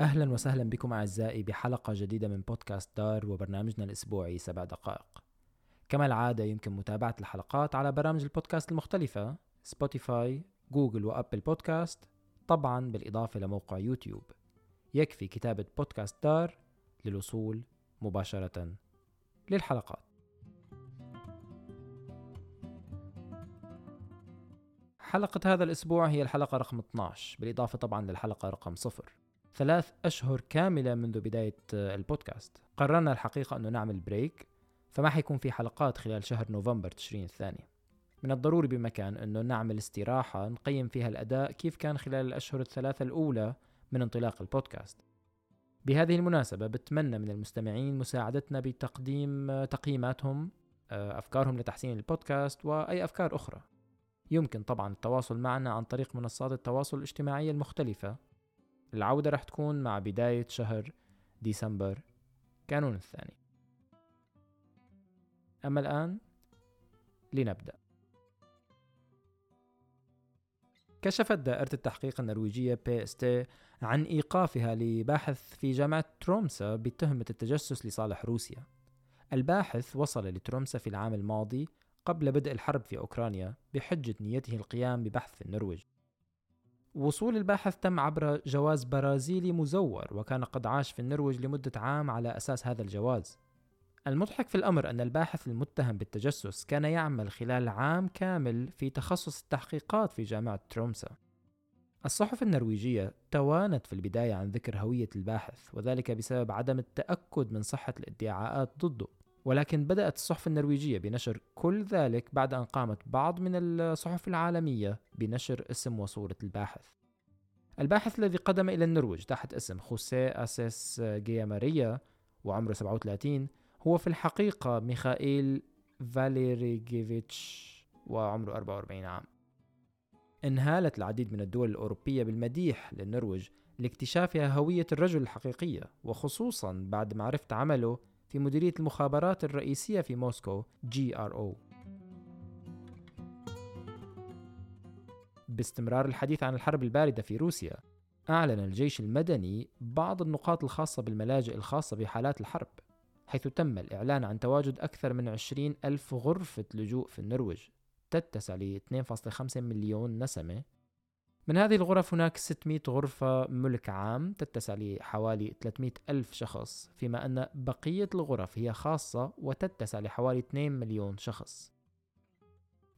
أهلا وسهلا بكم أعزائي بحلقة جديدة من بودكاست دار وبرنامجنا الأسبوعي 7 دقائق. كما العادة يمكن متابعة الحلقات على برامج البودكاست المختلفة سبوتيفاي، جوجل وأبل بودكاست، طبعا بالإضافة لموقع يوتيوب. يكفي كتابة بودكاست دار للوصول مباشرة للحلقات. حلقة هذا الأسبوع هي الحلقة رقم 12 بالإضافة طبعا للحلقة رقم 0. 3 أشهر كاملة منذ بداية البودكاست. قررنا الحقيقة أنه نعمل بريك، فما حيكون في حلقات خلال شهر نوفمبر تشرين الثاني. من الضروري بمكان أنه نعمل استراحة نقيم فيها الأداء كيف كان خلال الأشهر 3 الأولى من انطلاق البودكاست. بهذه المناسبة بتمنى من المستمعين مساعدتنا بتقديم تقييماتهم، أفكارهم لتحسين البودكاست وأي أفكار أخرى. يمكن طبعا التواصل معنا عن طريق منصات التواصل الاجتماعي المختلفة. العودة رح تكون مع بداية شهر ديسمبر كانون الثاني. أما الآن لنبدأ. كشفت دائرة التحقيق النرويجية بي اس تي عن إيقافها لباحث في جامعة ترومسا بتهمة التجسس لصالح روسيا. الباحث وصل لترومسا في العام الماضي قبل بدء الحرب في أوكرانيا بحجة نيته القيام ببحث في النرويج. وصول الباحث تم عبر جواز برازيلي مزور، وكان قد عاش في النرويج لمدة عام على أساس هذا الجواز. المضحك في الأمر أن الباحث المتهم بالتجسس كان يعمل خلال عام كامل في تخصص التحقيقات في جامعة ترومسا. الصحف النرويجية توانت في البداية عن ذكر هوية الباحث، وذلك بسبب عدم التأكد من صحة الادعاءات ضده، ولكن بدأت الصحف النرويجية بنشر كل ذلك بعد أن قامت بعض من الصحف العالمية بنشر اسم وصورة الباحث. الباحث الذي قدم إلى النرويج تحت اسم خوسي إسس جياماريا وعمره 37 هو في الحقيقة ميخائيل فاليري جيفيتش وعمره 44 عام. انهالت العديد من الدول الأوروبية بالمديح للنرويج لاكتشافها هوية الرجل الحقيقية، وخصوصا بعد معرفة عمله في مديرية المخابرات الرئيسية في موسكو جي ار او. باستمرار الحديث عن الحرب الباردة في روسيا، أعلن الجيش المدني بعض النقاط الخاصة بالملاجئ الخاصة بحالات الحرب، حيث تم الإعلان عن تواجد أكثر من 20,000 غرفة لجوء في النرويج تتسع ل 2.5 مليون نسمة. من هذه الغرف هناك 600 غرفة ملك عام تتسع لحوالي 300,000 شخص، فيما أن بقية الغرف هي خاصة وتتسع لحوالي 2 مليون شخص.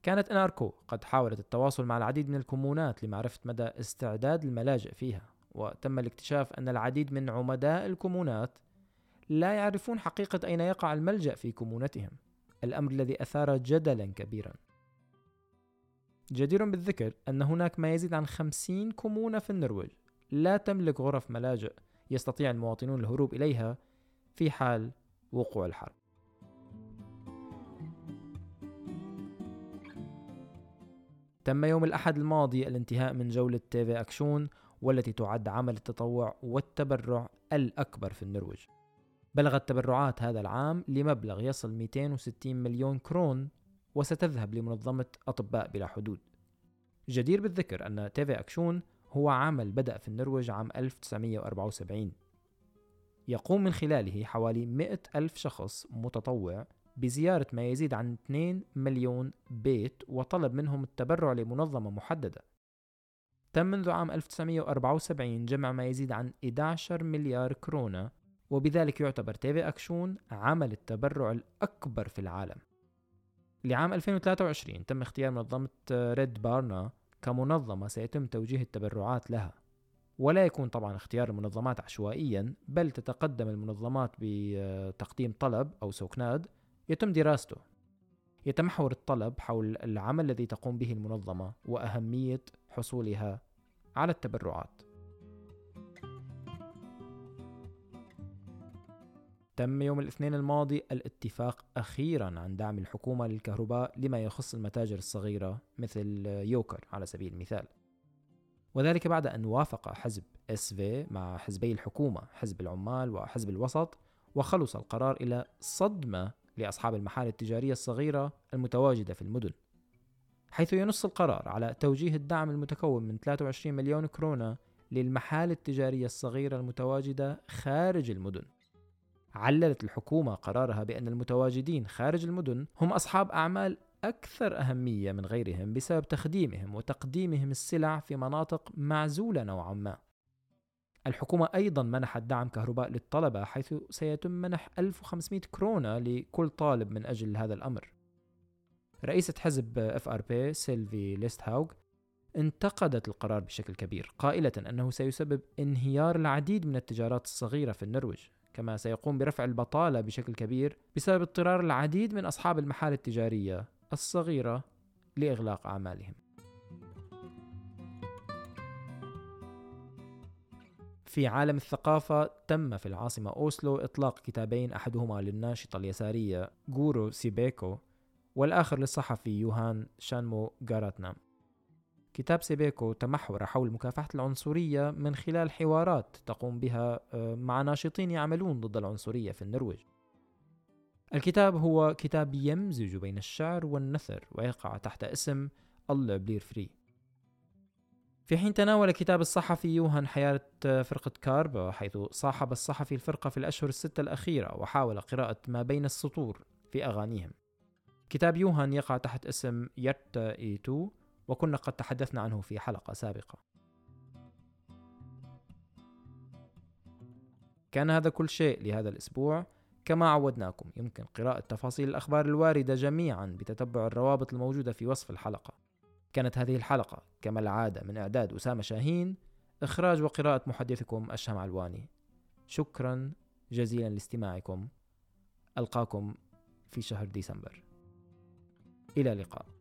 كانت NRK قد حاولت التواصل مع العديد من الكومونات لمعرفة مدى استعداد الملاجئ فيها، وتم الاكتشاف أن العديد من عمداء الكومونات لا يعرفون حقيقة أين يقع الملجأ في كومونتهم، الأمر الذي أثار جدلا كبيرا. جدير بالذكر أن هناك ما يزيد عن 50 كومونة في النرويج لا تملك غرف ملاجئ يستطيع المواطنون الهروب إليها في حال وقوع الحرب. تم يوم الأحد الماضي الانتهاء من جولة TV أكشون، والتي تعد عمل التطوع والتبرع الأكبر في النرويج. بلغت تبرعات هذا العام لمبلغ يصل 260 مليون كرون، وستذهب لمنظمة أطباء بلا حدود. جدير بالذكر أن تيفي أكشون هو عمل بدأ في النرويج عام 1974، يقوم من خلاله حوالي 100,000 شخص متطوع بزيارة ما يزيد عن 2 مليون بيت وطلب منهم التبرع لمنظمة محددة. تم منذ عام 1974 جمع ما يزيد عن 11 مليار كرونة، وبذلك يعتبر تيفي أكشون عمل التبرع الأكبر في العالم. لعام 2023 تم اختيار منظمة ريد بارنا كمنظمة سيتم توجيه التبرعات لها، ولا يكون طبعا اختيار المنظمات عشوائيا، بل تتقدم المنظمات بتقديم طلب أو سوكناد يتم دراسته. يتمحور الطلب حول العمل الذي تقوم به المنظمة وأهمية حصولها على التبرعات. تم يوم الاثنين الماضي الاتفاق أخيرا عن دعم الحكومة للكهرباء لما يخص المتاجر الصغيرة مثل يوكر على سبيل المثال، وذلك بعد أن وافق حزب SV مع حزبي الحكومة حزب العمال وحزب الوسط، وخلص القرار إلى صدمة لأصحاب المحال التجارية الصغيرة المتواجدة في المدن، حيث ينص القرار على توجيه الدعم المتكون من 23 مليون كرونة للمحال التجارية الصغيرة المتواجدة خارج المدن. عللت الحكومة قرارها بأن المتواجدين خارج المدن هم أصحاب أعمال أكثر أهمية من غيرهم بسبب تخديمهم وتقديمهم السلع في مناطق معزولة نوعا ما. الحكومة أيضا منحت دعم كهرباء للطلبة، حيث سيتم منح 1500 كرونة لكل طالب من أجل هذا الأمر. رئيسة حزب FRP سيلفي ليست هاوغ انتقدت القرار بشكل كبير، قائلة أنه سيسبب انهيار العديد من التجارات الصغيرة في النرويج، كما سيقوم برفع البطالة بشكل كبير بسبب اضطرار العديد من أصحاب المحال التجارية الصغيرة لإغلاق أعمالهم. في عالم الثقافة، تم في العاصمة أوسلو إطلاق كتابين، أحدهما للناشطة اليسارية جورو سيبيكو والآخر للصحفي يوهان شانمو غاراتنام. كتاب سيبيكو تمحور حول مكافحة العنصرية من خلال حوارات تقوم بها مع ناشطين يعملون ضد العنصرية في النرويج. الكتاب هو كتاب يمزج بين الشعر والنثر ويقع تحت اسم الله بلير فري. في حين تناول كتاب الصحفي يوهان حياة فرقة كاربة، حيث صاحب الصحفي الفرقة في الأشهر 6 الأخيرة وحاول قراءة ما بين السطور في أغانيهم. كتاب يوهان يقع تحت اسم يرتا اي تو، وكنا قد تحدثنا عنه في حلقة سابقة. كان هذا كل شيء لهذا الأسبوع. كما عودناكم، يمكن قراءة تفاصيل الأخبار الواردة جميعا بتتبع الروابط الموجودة في وصف الحلقة. كانت هذه الحلقة كما العادة من إعداد أسامة شاهين، إخراج وقراءة محدثكم أشهم علواني. شكرا جزيلا لاستماعكم، ألقاكم في شهر ديسمبر، إلى اللقاء.